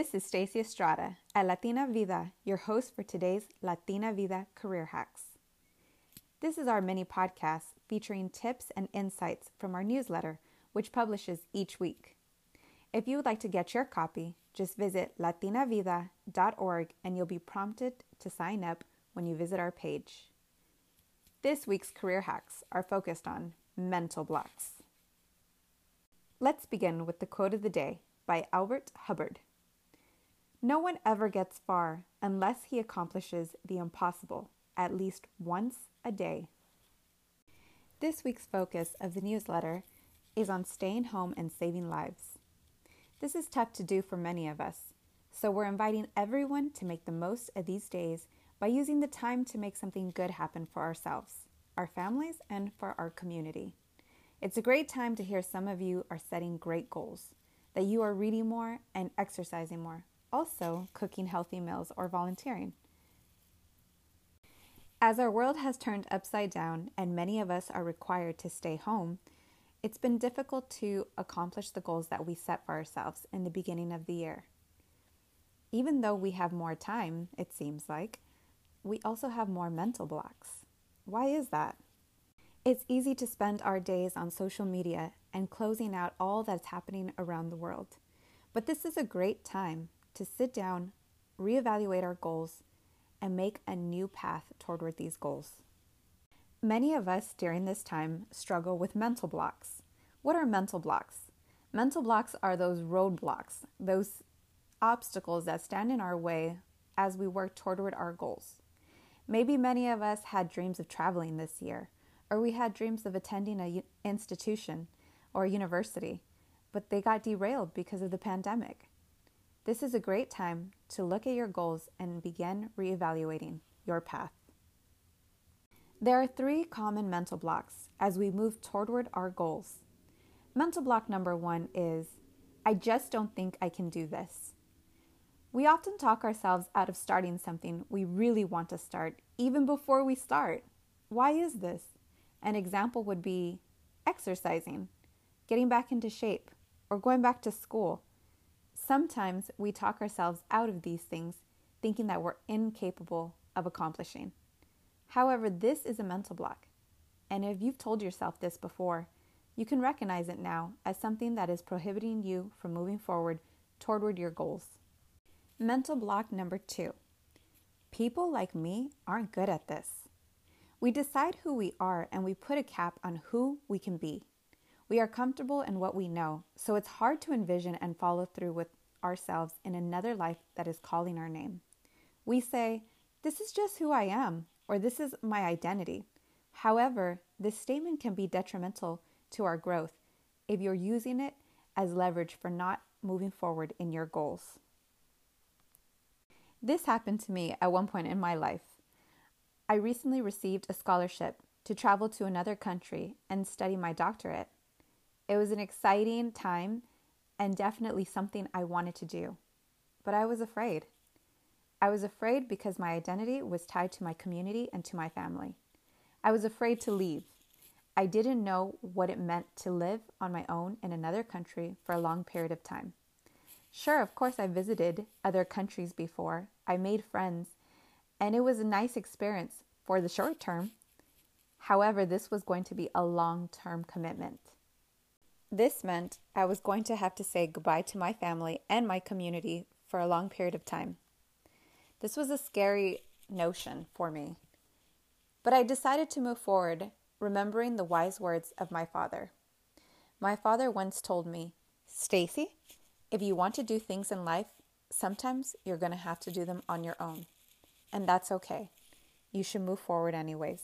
This is Stacey Estrada at Latina Vida, your host for today's Latina Vida Career Hacks. This is our mini podcast featuring tips and insights from our newsletter, which publishes each week. If you would like to get your copy, just visit latinavida.org and you'll be prompted to sign up when you visit our page. This week's career hacks are focused on mental blocks. Let's begin with the quote of the day by Albert Hubbard. No one ever gets far unless he accomplishes the impossible at least once a day. This week's focus of the newsletter is on staying home and saving lives. This is tough to do for many of us, so we're inviting everyone to make the most of these days by using the time to make something good happen for ourselves, our families, and for our community. It's a great time to hear some of you are setting great goals, that you are reading more and exercising more, also cooking healthy meals or volunteering. As our world has turned upside down and many of us are required to stay home, it's been difficult to accomplish the goals that we set for ourselves in the beginning of the year. Even though we have more time, it seems like, we also have more mental blocks. Why is that? It's easy to spend our days on social media and closing out all that's happening around the world. But this is a great time to sit down, reevaluate our goals, and make a new path toward these goals. Many of us during this time struggle with mental blocks. What are mental blocks? Mental blocks are those roadblocks, those obstacles that stand in our way as we work toward our goals. Maybe many of us had dreams of traveling this year, or we had dreams of attending an institution or a university, but they got derailed because of the pandemic. This is a great time to look at your goals and begin reevaluating your path. There are three common mental blocks as we move toward our goals. Mental block number one is, I just don't think I can do this. We often talk ourselves out of starting something we really want to start even before we start. Why is this? An example would be exercising, getting back into shape, or going back to school. Sometimes we talk ourselves out of these things, thinking that we're incapable of accomplishing. However, this is a mental block, and if you've told yourself this before, you can recognize it now as something that is prohibiting you from moving forward toward your goals. Mental block number two. People like me aren't good at this. We decide who we are and we put a cap on who we can be. We are comfortable in what we know, so it's hard to envision and follow through with ourselves in another life that is calling our name. We say, this is just who I am, or this is my identity. However, this statement can be detrimental to our growth if you're using it as leverage for not moving forward in your goals. This happened to me at one point in my life. I recently received a scholarship to travel to another country and study my doctorate. It was an exciting time and definitely something I wanted to do, but I was afraid. I was afraid because my identity was tied to my community and to my family. I was afraid to leave. I didn't know what it meant to live on my own in another country for a long period of time. Sure, of course, I visited other countries before. I made friends, and it was a nice experience for the short term. However, this was going to be a long-term commitment. This meant I was going to have to say goodbye to my family and my community for a long period of time. This was a scary notion for me, but I decided to move forward, remembering the wise words of my father. My father once told me, Stacey, if you want to do things in life, sometimes you're going to have to do them on your own, and that's okay. You should move forward anyways.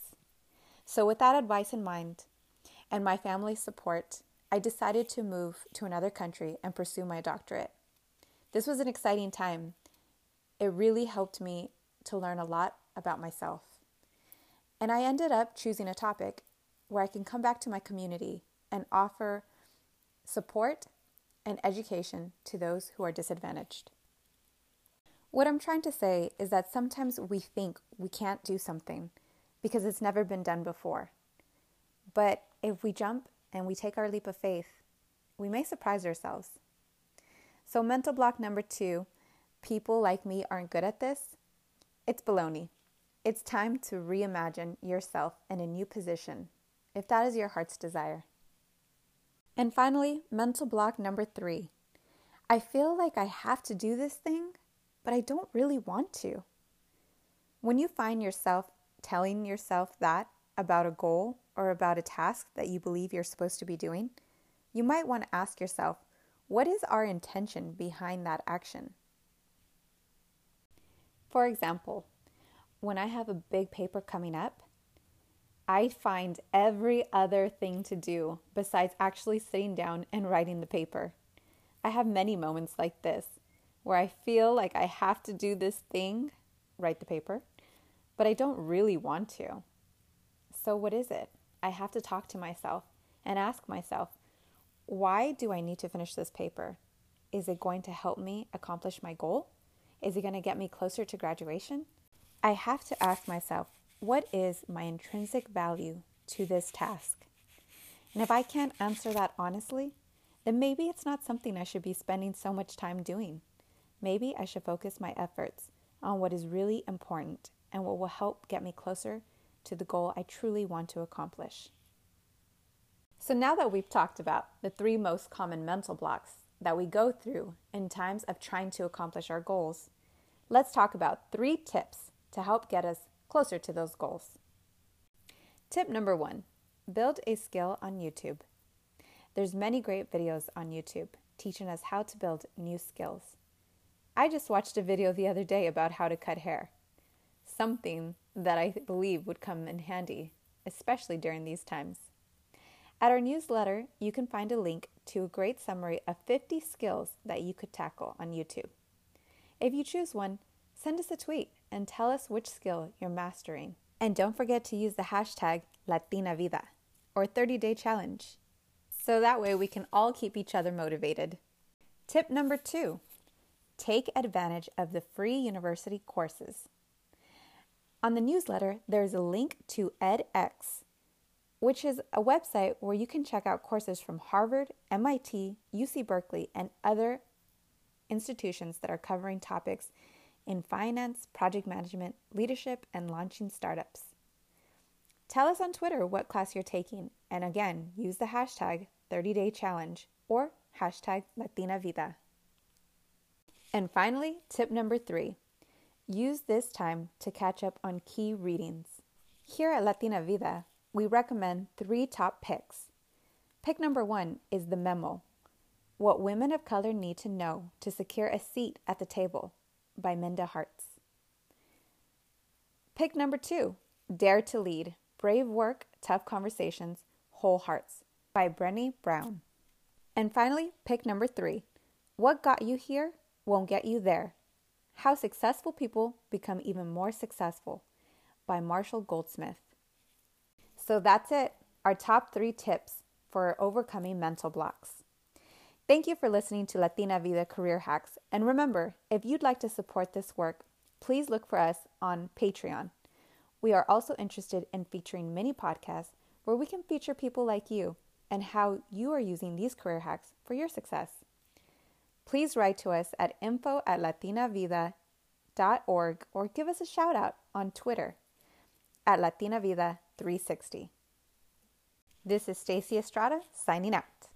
So with that advice in mind and my family's support, I decided to move to another country and pursue my doctorate. This was an exciting time. It really helped me to learn a lot about myself. And I ended up choosing a topic where I can come back to my community and offer support and education to those who are disadvantaged. What I'm trying to say is that sometimes we think we can't do something because it's never been done before. But if we jump and we take our leap of faith, we may surprise ourselves. So mental block number two people like me aren't good at this? It's baloney. It's time to reimagine yourself in a new position, if that is your heart's desire. And finally, mental block number 3. I feel like I have to do this thing, but I don't really want to. When you find yourself telling yourself that about a goal or about a task that you believe you're supposed to be doing, you might want to ask yourself, what is our intention behind that action? For example, when I have a big paper coming up, I find every other thing to do besides actually sitting down and writing the paper. I have many moments like this where I feel like I have to do this thing, write the paper, but I don't really want to. So what is it? I have to talk to myself and ask myself, why do I need to finish this paper? Is it going to help me accomplish my goal? Is it going to get me closer to graduation? I have to ask myself, what is my intrinsic value to this task? And if I can't answer that honestly, then maybe it's not something I should be spending so much time doing. Maybe I should focus my efforts on what is really important and what will help get me closer to the goal I truly want to accomplish. So now that we've talked about the 3 most common mental blocks that we go through in times of trying to accomplish our goals, let's talk about 3 tips to help get us closer to those goals. Tip number 1, build a skill on YouTube. There's many great videos on YouTube teaching us how to build new skills. I just watched a video the other day about how to cut hair, something that I believe would come in handy, especially during these times. At our newsletter, you can find a link to a great summary of 50 skills that you could tackle on YouTube. If you choose one, send us a tweet and tell us which skill you're mastering. And don't forget to use the hashtag Latina Vida or 30-day challenge. So that way we can all keep each other motivated. Tip number 2, take advantage of the free university courses. On the newsletter, there's a link to EdX, which is a website where you can check out courses from Harvard, MIT, UC Berkeley, and other institutions that are covering topics in finance, project management, leadership, and launching startups. Tell us on Twitter what class you're taking, and again, use the hashtag 30-day challenge or hashtag Latina Vida. And finally, tip number 3, use this time to catch up on key readings. Here at Latina Vida, we recommend 3 top picks. Pick number 1 is The Memo, What Women of Color Need to Know to Secure a Seat at the Table by Minda Hartz. Pick number 2, Dare to Lead, Brave Work, Tough Conversations, Whole Hearts by Brené Brown. And finally, pick number 3, What Got You Here Won't Get You There, How Successful People Become Even More Successful by Marshall Goldsmith. So that's it, our top 3 tips for overcoming mental blocks. Thank you for listening to Latina Vida Career Hacks. And remember, if you'd like to support this work, please look for us on Patreon. We are also interested in featuring mini podcasts where we can feature people like you and how you are using these career hacks for your success. Please write to us at info@latinavida.org or give us a shout out on Twitter at Latina Vida 360. This is Stacey Estrada signing out.